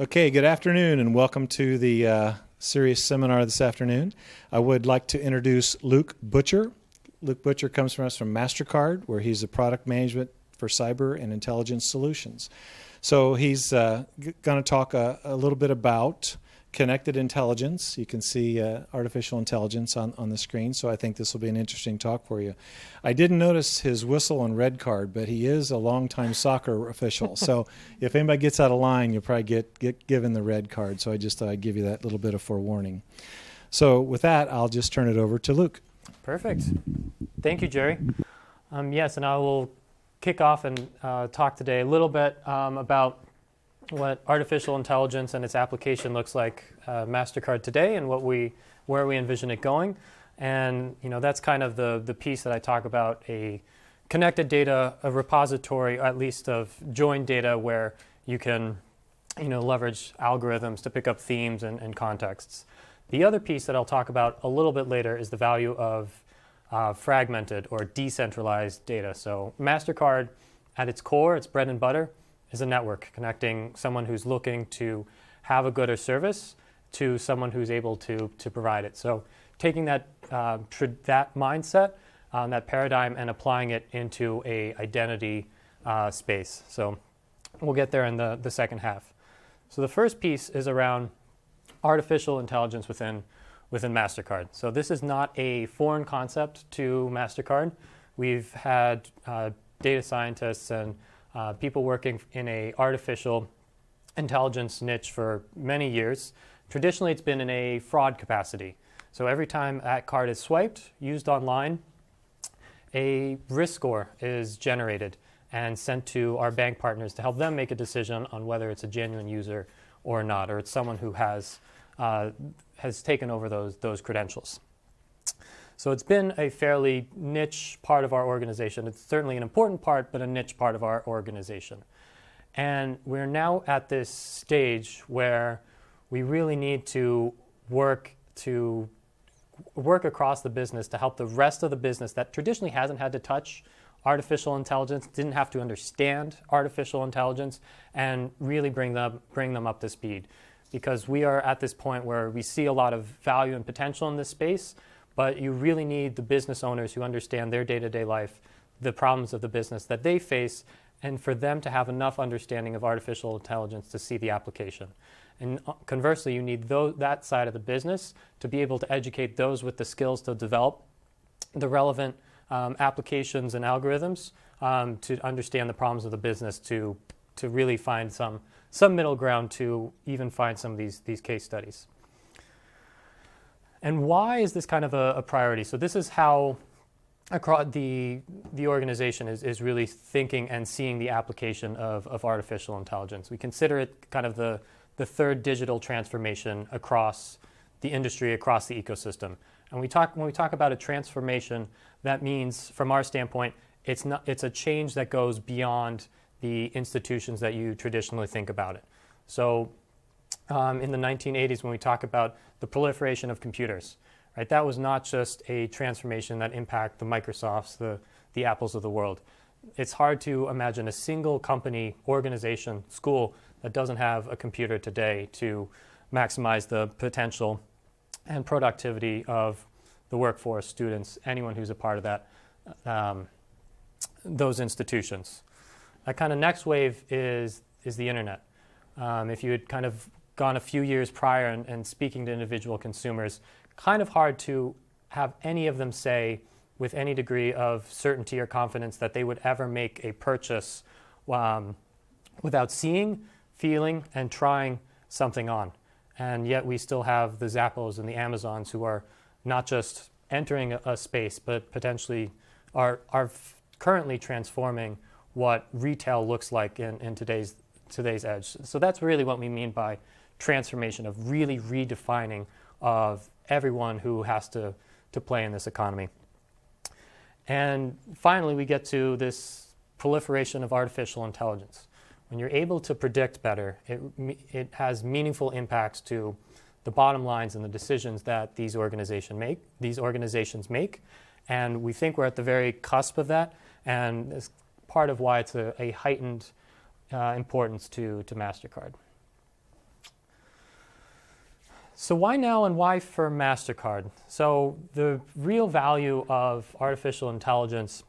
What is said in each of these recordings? Okay, good afternoon and welcome to the Sirius seminar this afternoon. I would like to introduce Luke Butcher. Luke Butcher comes from us from MasterCard, where he's a product management for cyber and intelligence solutions. So he's going to talk a little bit about connected intelligence. You can see artificial intelligence on the screen, so I think this will be an interesting talk for you. I didn't notice his whistle and red card, but he is a longtime soccer official. So if anybody gets out of line, you'll probably get given the red card. So I just thought I'd give you that little bit of forewarning. So with that, I'll just turn it over to Luke. Perfect. Thank you, Jerry. Yes, and I will kick off and talk today a little bit about what artificial intelligence and its application looks like MasterCard today, and what where we envision it going. And you know, that's kind of the piece that I talk about, a connected data, a repository, at least of joined data, where you can, you know, leverage algorithms to pick up themes and contexts. The other piece that I'll talk about a little bit later is the value of fragmented or decentralized data. So MasterCard at its core, its bread and butter, is a network connecting someone who's looking to have a good or service to someone who's able to provide it. So taking that mindset, that paradigm, and applying it into a identity space. So we'll get there in the second half. So the first piece is around artificial intelligence within MasterCard. So this is not a foreign concept to MasterCard. We've had data scientists and people working in an artificial intelligence niche for many years. Traditionally, it's been in a fraud capacity. So every time that card is swiped, used online, a risk score is generated and sent to our bank partners to help them make a decision on whether it's a genuine user or not, or it's someone who has taken over those credentials. So it's been a fairly niche part of our organization. It's certainly an important part, but a niche part of our organization. And we're now at this stage where we really need to work across the business to help the rest of the business that traditionally hasn't had to touch artificial intelligence, didn't have to understand artificial intelligence, and really bring them up to speed. Because we are at this point where we see a lot of value and potential in this space, but you really need the business owners who understand their day-to-day life, the problems of the business that they face, and for them to have enough understanding of artificial intelligence to see the application. And conversely, you need that side of the business to be able to educate those with the skills to develop the relevant applications and algorithms to understand the problems of the business, to really find some middle ground, to even find some of these case studies. And why is this kind of a priority? So this is how across the organization is really thinking and seeing the application of artificial intelligence. We consider it kind of the third digital transformation across the industry, across the ecosystem. And when we talk about a transformation, that means, from our standpoint, it's a change that goes beyond the institutions that you traditionally think about it. So in the 1980s, when we talk about the proliferation of computers, right? That was not just a transformation that impacted the Microsofts, the Apples of the world. It's hard to imagine a single company, organization, school that doesn't have a computer today to maximize the potential and productivity of the workforce, students, anyone who's a part of that, those institutions. That kind of next wave is the internet. If you had kind of gone a few years prior and speaking to individual consumers, kind of hard to have any of them say with any degree of certainty or confidence that they would ever make a purchase without seeing, feeling, and trying something on. And yet we still have the Zappos and the Amazons who are not just entering a space, but potentially are currently transforming what retail looks like in today's edge. So that's really what we mean by transformation, of really redefining of everyone who has to play in this economy. And finally, we get to this proliferation of artificial intelligence. When you're able to predict better, it has meaningful impacts to the bottom lines and the decisions that these organizations make. And we think we're at the very cusp of that, and it's part of why it's a heightened importance to MasterCard. So why now and why for MasterCard? So the real value of artificial intelligence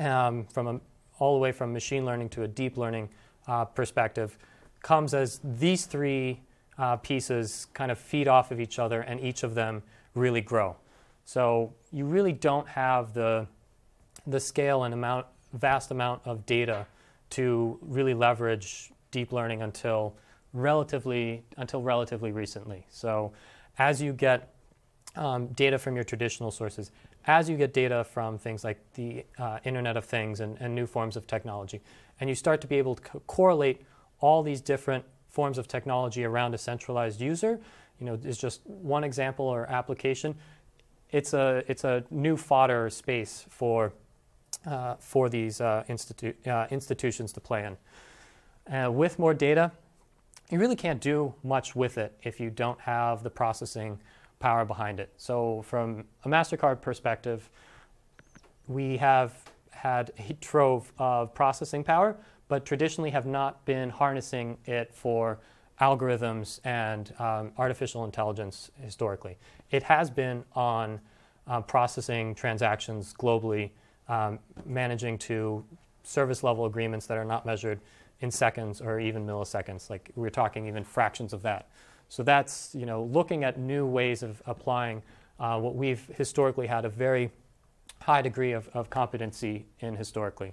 all the way from machine learning to a deep learning perspective comes as these three pieces kind of feed off of each other, and each of them really grow. So you really don't have the scale and vast amount of data to really leverage deep learning until relatively recently. So as you get data from your traditional sources, as you get data from things like the Internet of Things and new forms of technology, and you start to be able to correlate all these different forms of technology around a centralized user, you know, is just one example or application. It's a new fodder space for these institutions to play in. With more data, you really can't do much with it if you don't have the processing power behind it. So from a MasterCard perspective, we have had a trove of processing power, but traditionally have not been harnessing it for algorithms and artificial intelligence historically. It has been on processing transactions globally, managing to service level agreements that are not measured in seconds or even milliseconds. Like we're talking even fractions of that. So that's, you know, looking at new ways of applying what we've historically had a very high degree of competency in historically.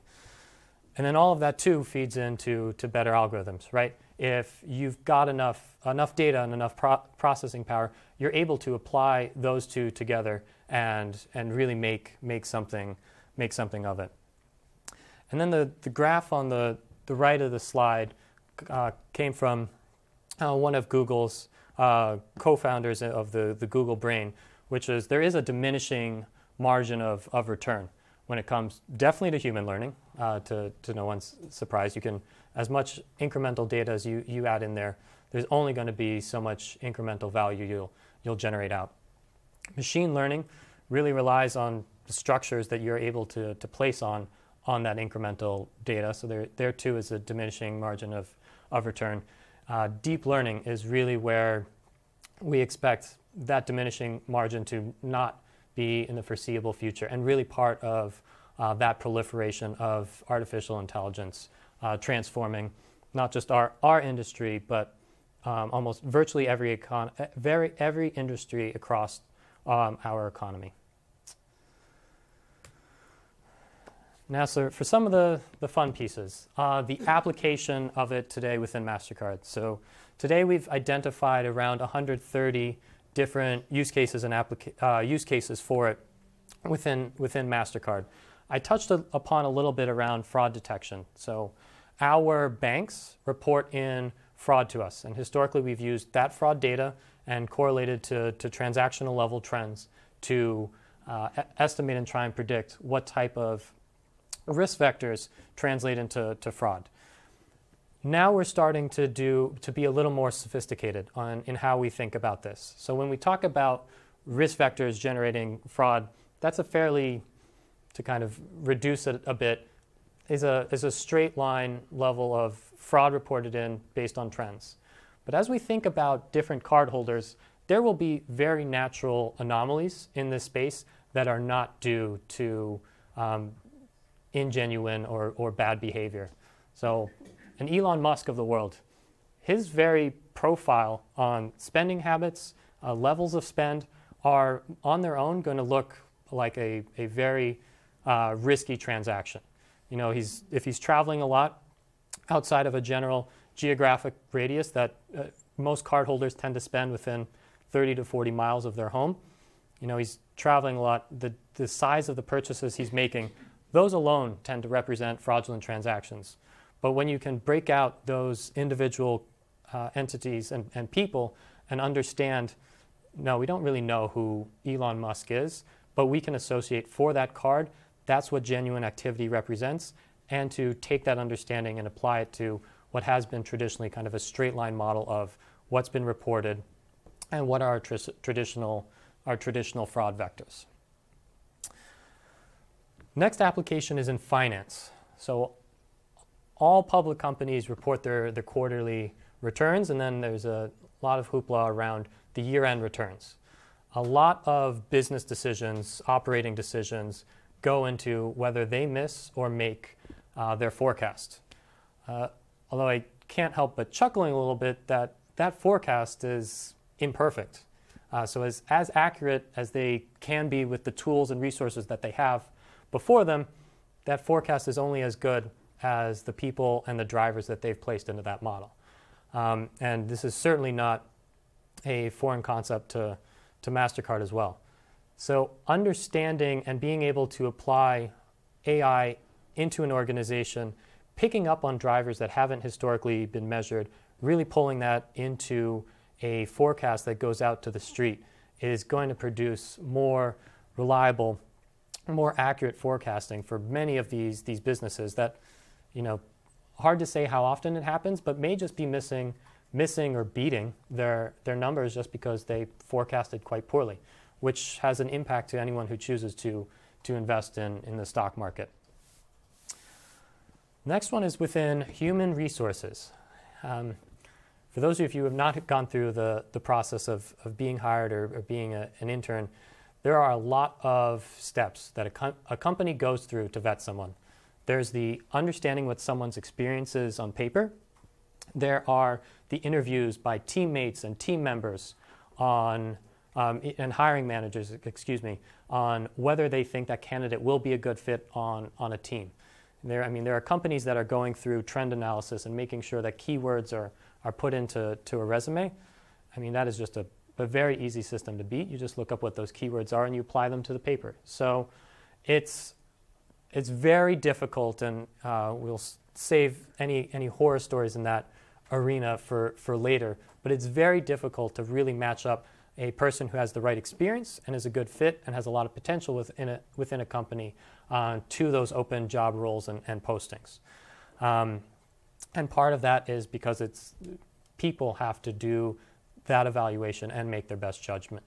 And then all of that too feeds into better algorithms, right? If you've got enough data and enough processing power, you're able to apply those two together and really make something of it. And then the graph on the right of the slide came from one of Google's co-founders of the Google Brain, which is there is a diminishing margin of return when it comes definitely to human learning. To no one's surprise, you can, as much incremental data as you add in there, there's only going to be so much incremental value you'll generate out. Machine learning really relies on the structures that you're able to place on that incremental data. So there too is a diminishing margin of return. Deep learning is really where we expect that diminishing margin to not be in the foreseeable future, and really part of that proliferation of artificial intelligence transforming not just our industry, but almost virtually every industry across our economy. Now, so for some of the fun pieces, the application of it today within MasterCard. So today we've identified around 130 different use cases and use cases for it within MasterCard. I touched upon a little bit around fraud detection. So our banks report in fraud to us, and historically we've used that fraud data and correlated to transactional level trends to estimate and try and predict what type of risk vectors translate into fraud. Now we're starting to be a little more sophisticated in how we think about this. So when we talk about risk vectors generating fraud, that's a fairly, to kind of reduce it a bit, is a straight line level of fraud reported in based on trends. But as we think about different cardholders, there will be very natural anomalies in this space that are not due to ingenuine or bad behavior. So an Elon Musk of the world, his very profile on spending habits, levels of spend, are on their own going to look like a very risky transaction. You know, if he's traveling a lot outside of a general geographic radius that most cardholders tend to spend within 30 to 40 miles of their home, you know, he's traveling a lot, the size of the purchases he's making, those alone tend to represent fraudulent transactions. But when you can break out those individual entities and people and understand, no, we don't really know who Elon Musk is, but we can associate for that card, that's what genuine activity represents, and to take that understanding and apply it to what has been traditionally kind of a straight line model of what's been reported and what are our traditional fraud vectors. Next application is in finance. So all public companies report their quarterly returns, and then there's a lot of hoopla around the year-end returns. A lot of business decisions, operating decisions, go into whether they miss or make their forecast. Although I can't help but chuckling a little bit that that forecast is imperfect. So as accurate as they can be with the tools and resources that they have before them, that forecast is only as good as the people and the drivers that they've placed into that model. And this is certainly not a foreign concept to MasterCard as well. So understanding and being able to apply AI into an organization, picking up on drivers that haven't historically been measured, really pulling that into a forecast that goes out to the street is going to produce more reliable, more accurate forecasting for many of these businesses that, you know, hard to say how often it happens, but may just be missing or beating their numbers just because they forecasted quite poorly, which has an impact to anyone who chooses to invest in the stock market. Next one is within human resources. For those of you who have not gone through the process of being hired or being an intern, there are a lot of steps that a company goes through to vet someone. There's the understanding what someone's experience is on paper. There are the interviews by teammates and team members on and hiring managers, excuse me, on whether they think that candidate will be a good fit on a team. There are companies that are going through trend analysis and making sure that keywords are put into a resume. That is just a very easy system to beat. You just look up what those keywords are and you apply them to the paper. So it's very difficult, and we'll save any horror stories in that arena for later, but it's very difficult to really match up a person who has the right experience and is a good fit and has a lot of potential within a company to those open job roles and postings. And part of that is because people have to do that evaluation and make their best judgment.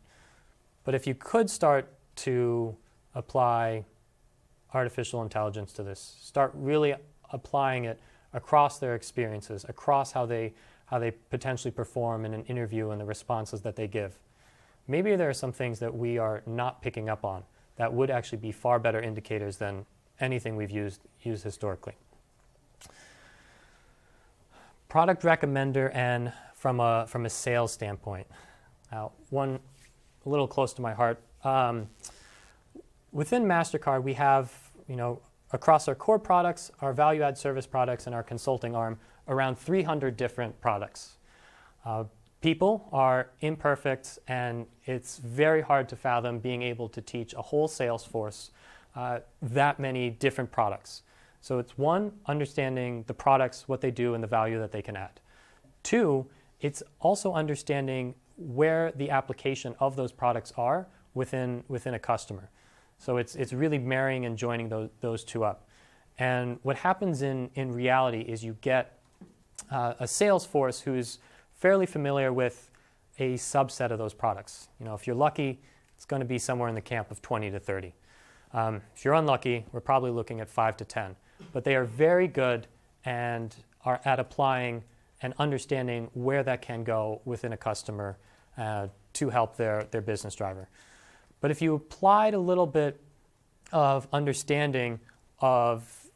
But if you could start to apply artificial intelligence to this, start really applying it across their experiences, across how they potentially perform in an interview and the responses that they give. Maybe there are some things that we are not picking up on that would actually be far better indicators than anything we've used historically. Product recommender, and from a sales standpoint. Now, one a little close to my heart. Within MasterCard, we have, across our core products, our value-add service products, and our consulting arm, around 300 different products. People are imperfect, and it's very hard to fathom being able to teach a whole sales force that many different products. So it's one, understanding the products, what they do, and the value that they can add. Two, it's also understanding where the application of those products are within a customer. So it's really marrying and joining those two up. And what happens in reality is you get a sales force who's fairly familiar with a subset of those products. If you're lucky, it's going to be somewhere in the camp of 20 to 30. If you're unlucky, we're probably looking at 5 to 10. But they are very good and are at applying and understanding where that can go within a customer to help their business driver. But if you applied a little bit of understanding of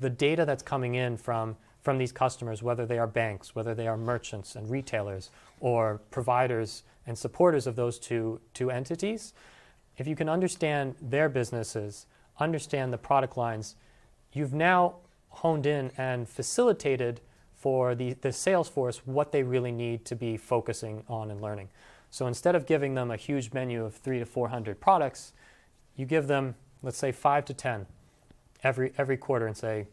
the data that's coming in from these customers, whether they are banks, whether they are merchants and retailers, or providers and supporters of those two entities, if you can understand their businesses, understand the product lines, you've now honed in and facilitated for the sales force what they really need to be focusing on and learning. So instead of giving them a huge menu of 300 to 400 products, you give them, let's say, 5 to 10 every quarter and say,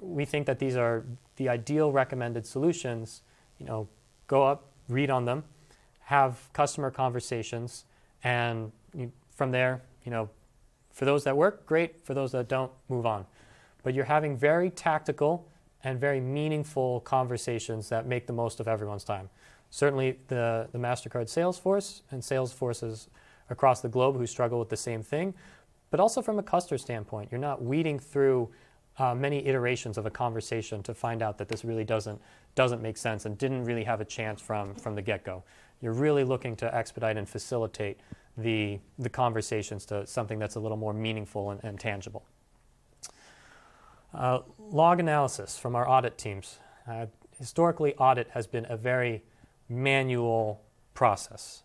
we think that these are the ideal recommended solutions. Go up, read on them, have customer conversations, and from there, for those that work, great. For those that don't, move on. But you're having very tactical and very meaningful conversations that make the most of everyone's time. Certainly the MasterCard sales force and sales forces across the globe who struggle with the same thing, but also from a customer standpoint, you're not weeding through many iterations of a conversation to find out that this really doesn't make sense and didn't really have a chance from the get-go. You're really looking to expedite and facilitate the conversations to something that's a little more meaningful and tangible. Log analysis from our audit teams. Historically, audit has been a very manual process,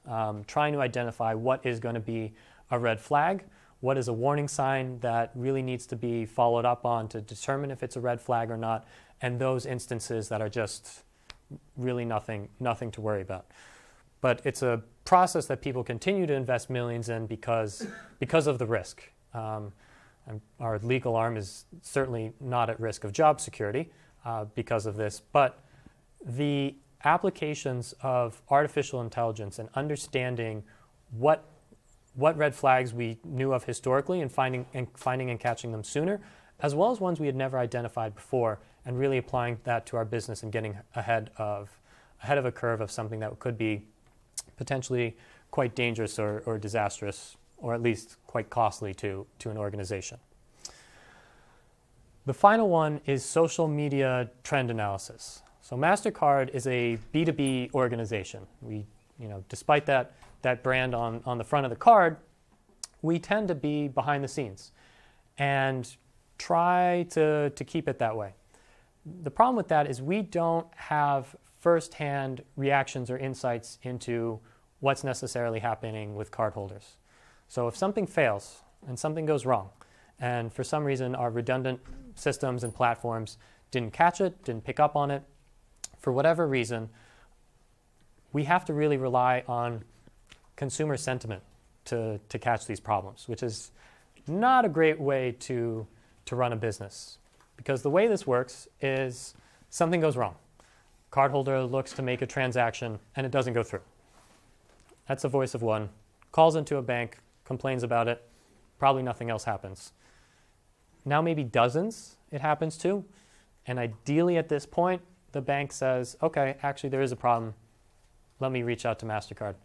trying to identify what is going to be a red flag, what is a warning sign that really needs to be followed up on to determine if it's a red flag or not, and those instances that are just really nothing to worry about. But it's a process that people continue to invest millions in because of the risk. Our legal arm is certainly not at risk of job security because of this, but the applications of artificial intelligence and understanding what red flags we knew of historically and finding and catching them sooner, as well as ones we had never identified before, and really applying that to our business and getting ahead of a curve of something that could be potentially quite dangerous or disastrous, or at least quite costly to an organization. The final one is social media trend analysis. So MasterCard is a B2B organization. We, despite that brand on the front of the card, we tend to be behind the scenes and try to keep it that way. The problem with that is we don't have firsthand reactions or insights into what's necessarily happening with cardholders. So if something fails and something goes wrong, and for some reason our redundant systems and platforms didn't catch it, didn't pick up on it, for whatever reason, we have to really rely on consumer sentiment to catch these problems, which is not a great way to run a business. Because the way this works is something goes wrong. Cardholder looks to make a transaction, and it doesn't go through. That's the voice of one. Calls into a bank, complains about it. Probably nothing else happens. Now maybe dozens it happens to. And ideally at this point, the bank says, OK, actually, there is a problem. Let me reach out to MasterCard.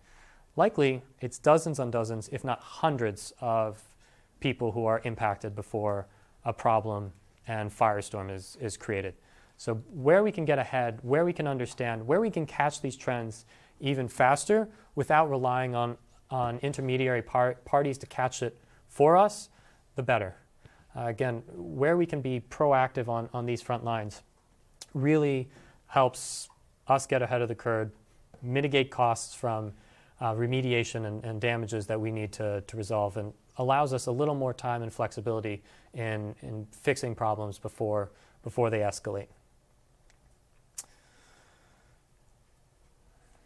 Likely, it's dozens on dozens, if not hundreds, of people who are impacted before a problem and firestorm is created. So where we can get ahead, where we can understand, where we can catch these trends even faster without relying on intermediary parties to catch it for us, the better. Again, where we can be proactive on these front lines really helps us get ahead of the curve, mitigate costs from remediation and damages that we need to resolve, and allows us a little more time and flexibility in fixing problems before they escalate.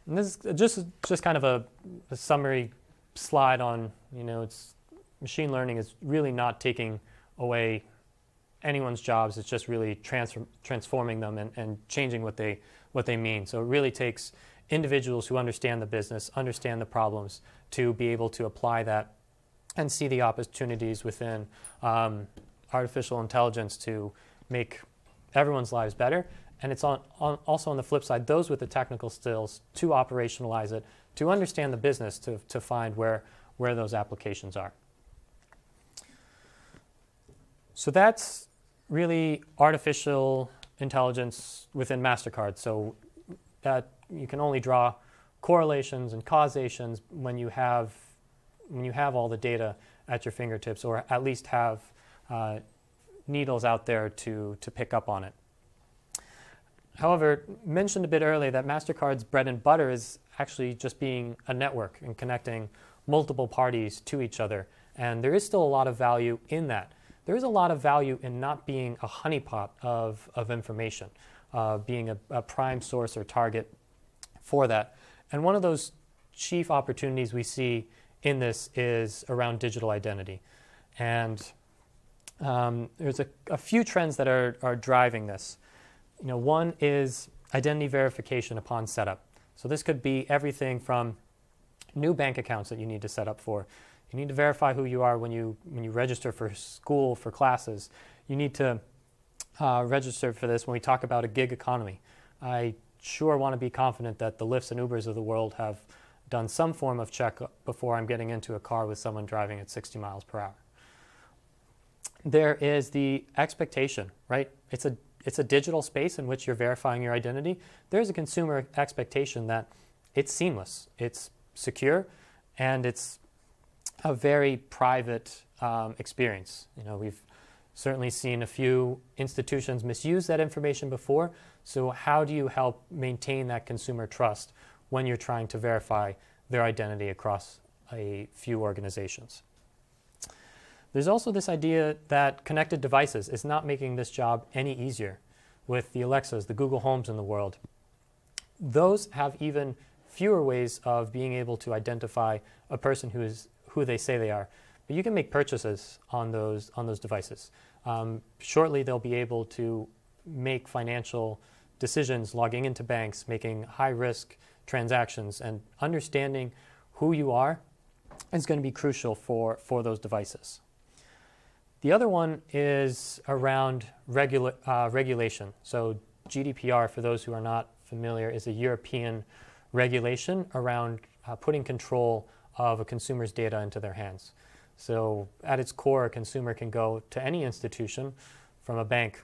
And this is just kind of a summary slide on, it's machine learning is really not taking away anyone's jobs. It's just really transforming them and changing what they mean. So it really takes individuals who understand the business, understand the problems, to be able to apply that and see the opportunities within artificial intelligence to make everyone's lives better. And it's also on the flip side, those with the technical skills to operationalize it, to understand the business, to find where those applications are. So that's really artificial intelligence within MasterCard. So that you can only draw correlations and causations when you have all the data at your fingertips, or at least have needles out there to pick up on it. However, mentioned a bit earlier that MasterCard's bread and butter is actually just being a network and connecting multiple parties to each other. And there is still a lot of value in that. There is a lot of value in not being a honeypot of information, being a prime source or target for that. And one of those chief opportunities we see in this is around digital identity. And there's a few trends that are driving this. One is identity verification upon setup. So this could be everything from new bank accounts that you need to set up for. You need to verify who you are when you register for school, for classes. You need to register for this when we talk about a gig economy. I sure want to be confident that the Lyfts and Ubers of the world have done some form of check before I'm getting into a car with someone driving at 60 miles per hour. there is the expectation, right? It's a digital space in which you're verifying your identity. There's a consumer expectation that it's seamless, it's secure, and it's a very private experience. You know, we've certainly seen a few institutions misuse that information before. So how do you help maintain that consumer trust when you're trying to verify their identity across a few organizations? There's also this idea that connected devices is not making this job any easier with the Alexas, the Google Homes in the world. Those have even fewer ways of being able to identify a person who is who they say they are. But you can make purchases on those devices. Shortly, they'll be able to make financial decisions, logging into banks, making high-risk transactions, and understanding who you are is going to be crucial for those devices. The other one is around regulation. So GDPR, for those who are not familiar, is a European regulation around putting control of a consumer's data into their hands. So at its core, a consumer can go to any institution, from a bank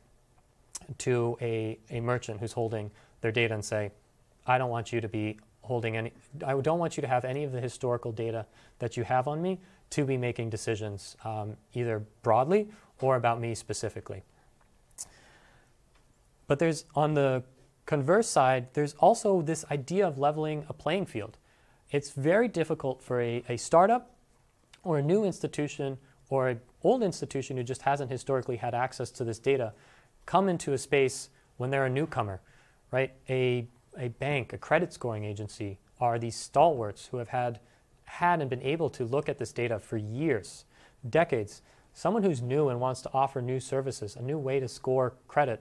to a merchant who's holding their data, and say, I don't want you to be holding any, I don't want you to have any of the historical data that you have on me to be making decisions either broadly or about me specifically. But there's, on the converse side, there's also this idea of leveling a playing field. It's very difficult for a startup or a new institution or an old institution who just hasn't historically had access to this data come into a space when they're a newcomer, right? A bank, a credit scoring agency are these stalwarts who have had and been able to look at this data for years, decades. Someone who's new and wants to offer new services, a new way to score credit,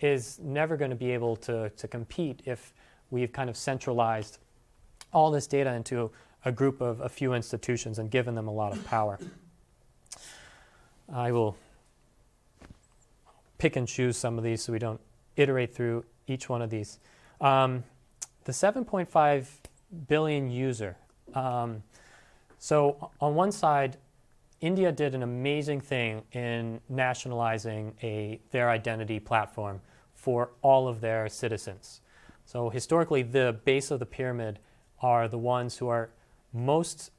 is never going to be able to compete if we've kind of centralized all this data into a group of a few institutions and given them a lot of power. I will pick and choose some of these so we don't iterate through each one of these. The 7.5 billion user. So on one side, India did an amazing thing in nationalizing their identity platform for all of their citizens. So historically, the base of the pyramid are the ones who are most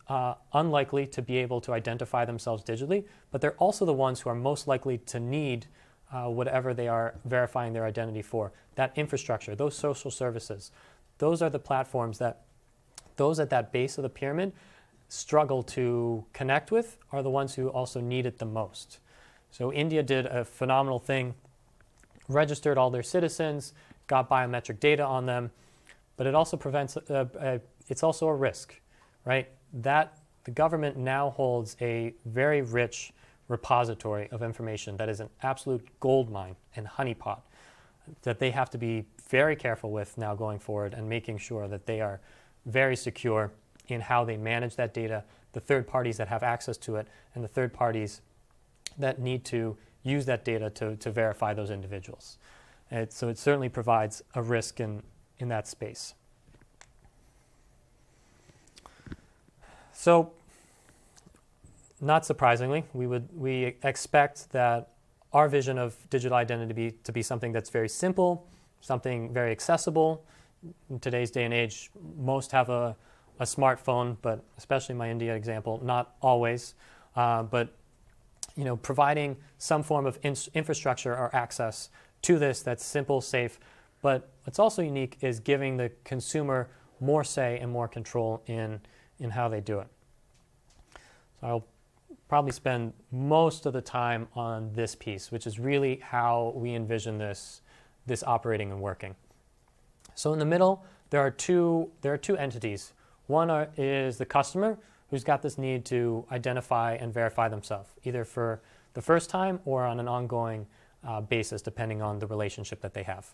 unlikely to be able to identify themselves digitally, but they're also the ones who are most likely to need whatever they are verifying their identity for. That infrastructure, those social services, those are the platforms that those at that base of the pyramid struggle to connect with, are the ones who also need it the most. So India did a phenomenal thing, registered all their citizens, got biometric data on them, but it also prevents, it's also a risk, right? That the government now holds a very rich repository of information that is an absolute gold mine and honeypot that they have to be very careful with now going forward, and making sure that they are very secure in how they manage that data, the third parties that have access to it, and the third parties that need to use that data to verify those individuals. And so it certainly provides a risk in that space. So not surprisingly, we expect that our vision of digital identity to be something that's very simple, something very accessible. In today's day and age, most have a smartphone, but especially my India example, not always. But you know, providing some form of infrastructure or access to this that's simple, safe. But what's also unique is giving the consumer more say and more control in how they do it. So I'll probably spend most of the time on this piece, which is really how we envision this operating and working. So in the middle, there are two entities. One is the customer, who's got this need to identify and verify themselves, either for the first time or on an ongoing basis, depending on the relationship that they have.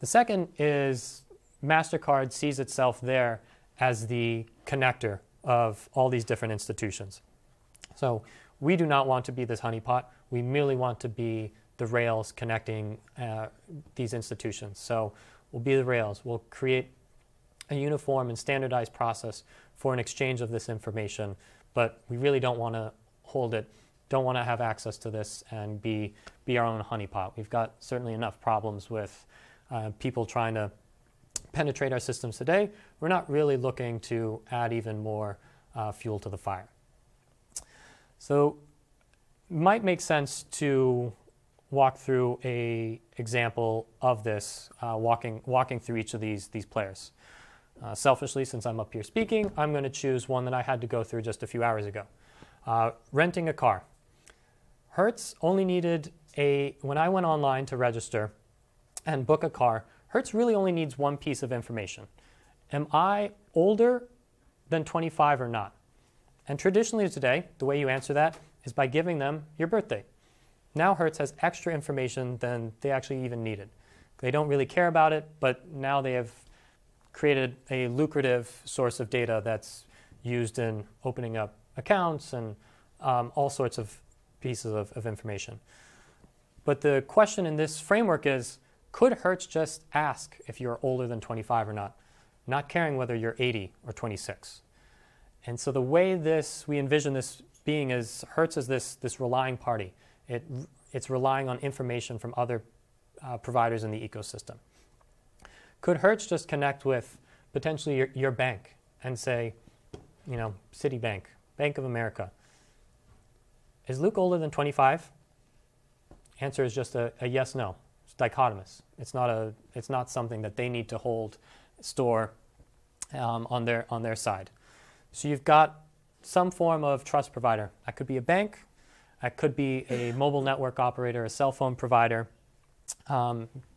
The second is MasterCard sees itself there as the connector of all these different institutions. So we do not want to be this honeypot. We merely want to be the rails connecting these institutions. So we'll be the rails. We'll create a uniform and standardized process for an exchange of this information, but we really don't want to hold it don't want to have access to this and be our own honeypot. We've got certainly enough problems with people trying to penetrate our systems today. We're not really looking to add even more fuel to the fire. So it might make sense to walk through a example of this, walking through each of these players. Selfishly, since I'm up here speaking, I'm going to choose one that I had to go through just a few hours ago. Renting a car. Hertz only needed when I went online to register and book a car, Hertz really only needs one piece of information. Am I older than 25 or not? And traditionally today, the way you answer that is by giving them your birthday. Now Hertz has extra information than they actually even needed. They don't really care about it, but now they have created a lucrative source of data that's used in opening up accounts and all sorts of pieces of information. But the question in this framework is, could Hertz just ask if you're older than 25 or not, not caring whether you're 80 or 26? And so the way we envision this being is Hertz is this relying party. It's relying on information from other providers in the ecosystem. Could Hertz just connect with potentially your bank and say, you know, Citibank, Bank of America? Is Luke older than 25? Answer is just a yes, no. It's dichotomous. It's not something that they need to store on their side. So you've got some form of trust provider. That could be a bank. That could be a mobile network operator, a cell phone provider.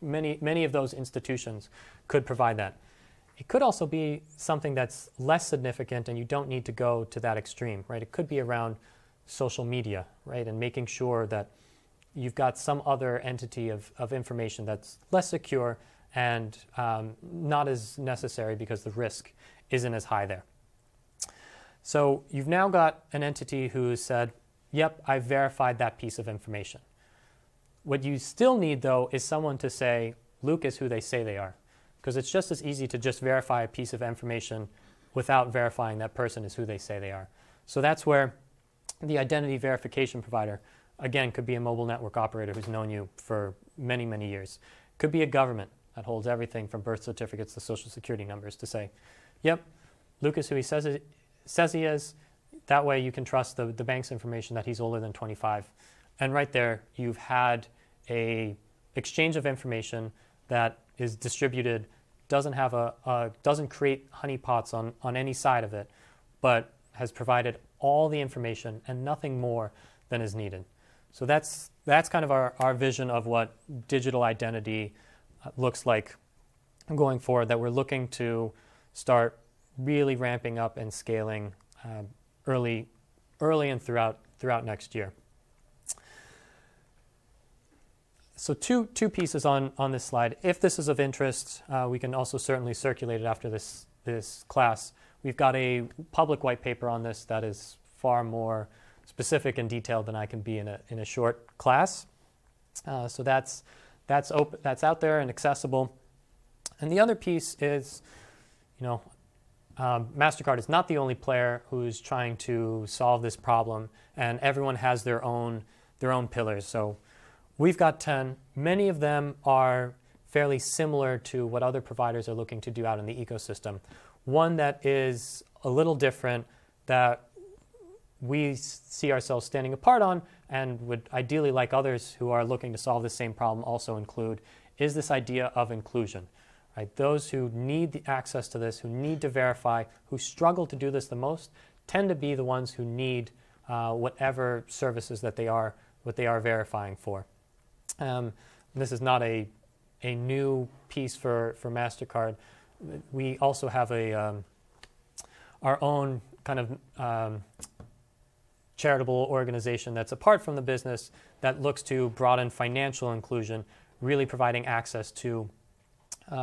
Many of those institutions could provide that. It could also be something that's less significant, and you don't need to go to that extreme, right? It could be around social media, right, and making sure that you've got some other entity of information that's less secure and not as necessary because the risk isn't as high there. So you've now got an entity who said, yep, I've verified that piece of information. What you still need, though, is someone to say, Luke is who they say they are. Because it's just as easy to just verify a piece of information without verifying that person is who they say they are. So that's where the identity verification provider, again, could be a mobile network operator who's known you for many, many years. Could be a government that holds everything from birth certificates to social security numbers to say, yep, Luke is who he says he is. That way you can trust the bank's information that he's older than 25. And right there, you've had an exchange of information that is distributed, doesn't have doesn't create honeypots on any side of it, but has provided all the information and nothing more than is needed. So that's kind of our vision of what digital identity looks like going forward, that we're looking to start really ramping up and scaling early and throughout next year. So two pieces on this slide. If this is of interest, we can also certainly circulate it after this class. We've got a public white paper on this that is far more specific and detailed than I can be in a short class. So that's out there and accessible. And the other piece is, you know, MasterCard is not the only player who's trying to solve this problem, and everyone has their own pillars. So we've got 10. Many of them are fairly similar to what other providers are looking to do out in the ecosystem. One that is a little different that we see ourselves standing apart on and would ideally like others who are looking to solve the same problem also include is this idea of inclusion. Right? Those who need the access to this, who need to verify, who struggle to do this the most, tend to be the ones who need whatever services that they are verifying for. This is not a new piece for MasterCard. We also have our own kind of charitable organization that's apart from the business that looks to broaden financial inclusion, really providing access to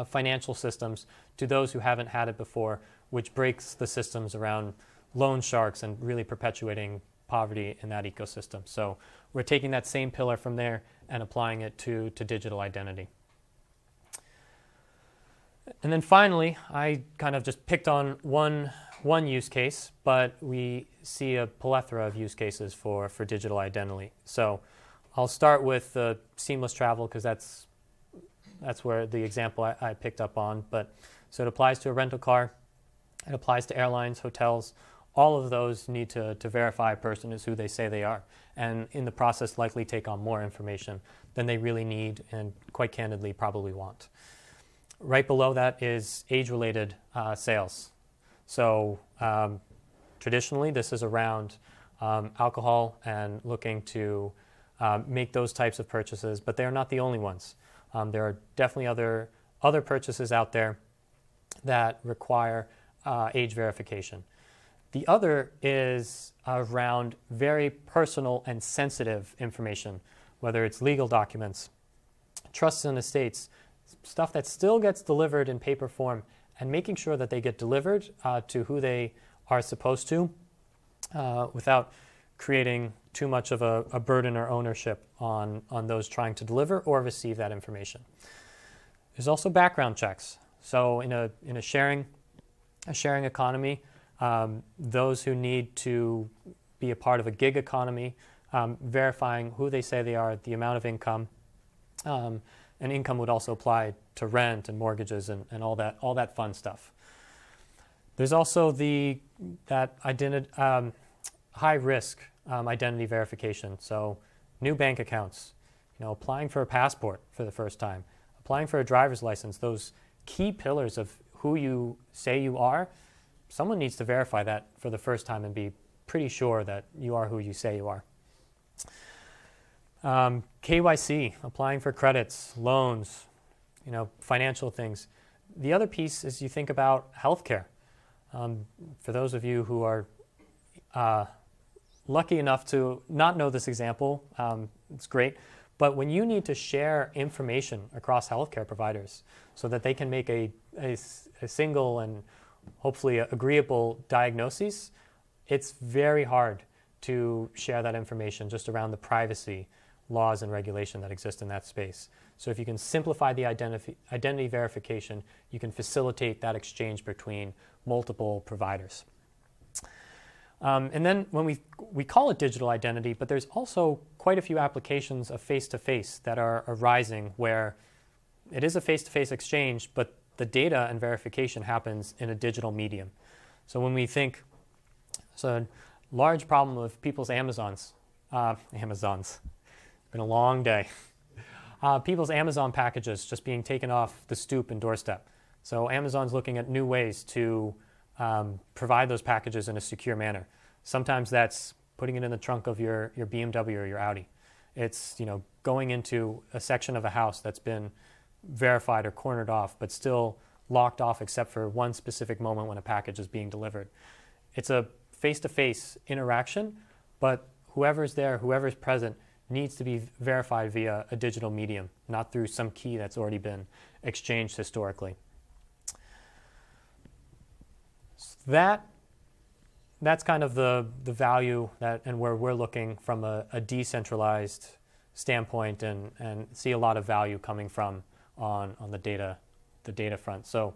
financial systems to those who haven't had it before, which breaks the systems around loan sharks and really perpetuating poverty in that ecosystem. So we're taking that same pillar from there and applying it to digital identity. And then finally, I kind of just picked on one one use case, but we see a plethora of use cases for digital identity. So I'll start with the seamless travel, because that's where the example I picked up on. But so it applies to a rental car. It applies to airlines, hotels. All of those need to verify a person is who they say they are, and in the process likely take on more information than they really need and, quite candidly, probably want. Right below that is age-related sales. So traditionally, this is around alcohol and looking to make those types of purchases, but they're not the only ones. There are definitely other purchases out there that require age verification. The other is around very personal and sensitive information, whether it's legal documents, trusts and estates, stuff that still gets delivered in paper form, and making sure that they get delivered to who they are supposed to without creating too much of a burden or ownership on those trying to deliver or receive that information. There's also background checks. So in a sharing economy, those who need to be a part of a gig economy, verifying who they say they are, the amount of income, and income would also apply to rent and mortgages and all that fun stuff. There's also that high-risk identity verification. So new bank accounts, applying for a passport for the first time, applying for a driver's license, those key pillars of who you say you are. Someone needs to verify that for the first time and be pretty sure that you are who you say you are. KYC, applying for credits, loans, financial things. The other piece is you think about healthcare. For those of you who are lucky enough to not know this example, it's great. But when you need to share information across healthcare providers so that they can make a single and hopefully agreeable diagnoses, it's very hard to share that information just around the privacy laws and regulation that exist in that space. So if you can simplify the identity verification, you can facilitate that exchange between multiple providers. And then when we call it digital identity, but there's also quite a few applications of face-to-face that are arising where it is a face-to-face exchange, but the data and verification happens in a digital medium. So when we think, so large problem of people's Amazons, it's been a long day, people's Amazon packages just being taken off the stoop and doorstep. So Amazon's looking at new ways to provide those packages in a secure manner. Sometimes that's putting it in the trunk of your BMW or your Audi. It's going into a section of a house that's been verified or cornered off, but still locked off except for one specific moment when a package is being delivered. It's a face-to-face interaction, but whoever's there, whoever's present, needs to be verified via a digital medium, not through some key that's already been exchanged historically. So that's kind of the value that, and where we're looking from a decentralized standpoint and see a lot of value coming from on the data front. So,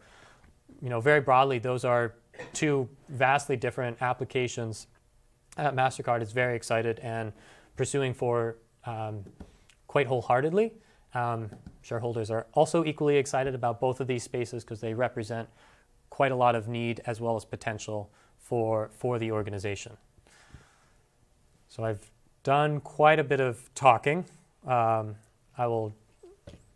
very broadly, those are two vastly different applications. MasterCard is very excited and pursuing for quite wholeheartedly. Shareholders are also equally excited about both of these spaces because they represent quite a lot of need as well as potential for the organization. So I've done quite a bit of talking. I will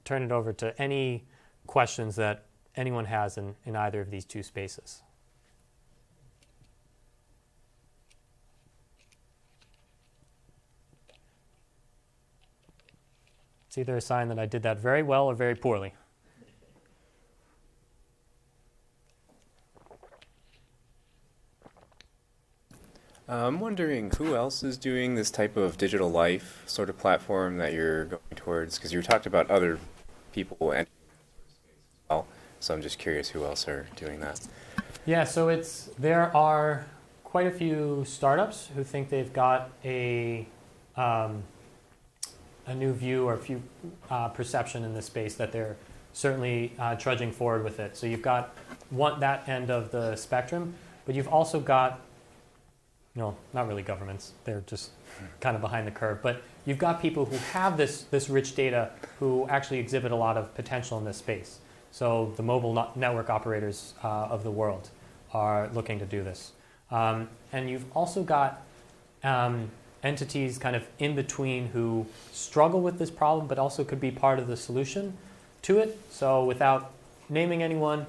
turn it over to any questions that anyone has in either of these two spaces. It's either a sign that I did that very well or very poorly. I'm wondering who else is doing this type of digital life sort of platform that you're going towards, because you talked about other people and well, so I'm just curious who else are doing that. Yeah, so there are quite a few startups who think they've got a new view or a few perception in this space that they're certainly trudging forward with it. So you've got that end of the spectrum, But you've also got, no, not really governments. They're just kind of behind the curve. But you've got people who have this rich data who actually exhibit a lot of potential in this space. So the mobile network operators of the world are looking to do this. And you've also got entities kind of in between who struggle with this problem but also could be part of the solution to it. So without naming anyone,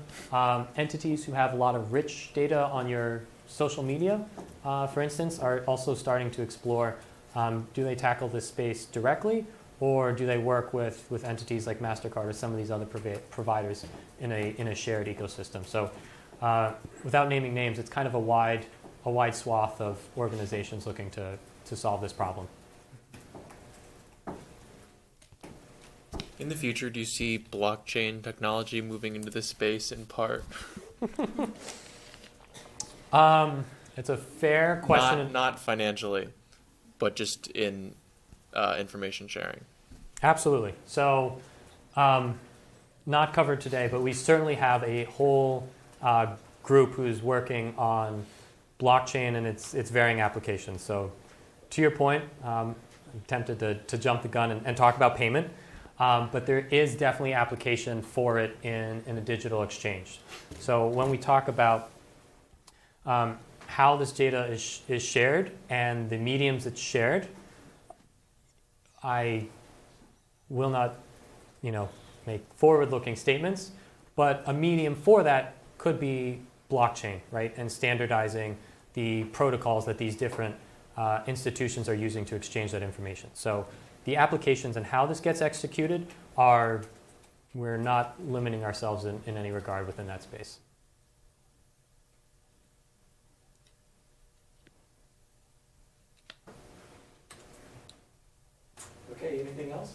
entities who have a lot of rich data on your social media, for instance, are also starting to explore, do they tackle this space directly, or do they work with entities like MasterCard or some of these other providers in a shared ecosystem? So without naming names, it's kind of a wide swath of organizations looking to solve this problem. In the future, do you see blockchain technology moving into this space in part? It's a fair question. Not financially, but just in information sharing. Absolutely. So not covered today, but we certainly have a whole group who's working on blockchain and its varying applications. So to your point, I'm tempted to jump the gun and talk about payment, but there is definitely application for it in a digital exchange. So when we talk about how this data is shared and the mediums it's shared, I will not, make forward-looking statements, but a medium for that could be blockchain, right? And standardizing the protocols that these different institutions are using to exchange that information. So the applications and how this gets executed are, we're not limiting ourselves in any regard within that space. Okay, anything else?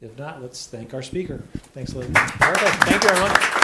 If not, let's thank our speaker. Thanks, Luke. Perfect. Thank you, everyone.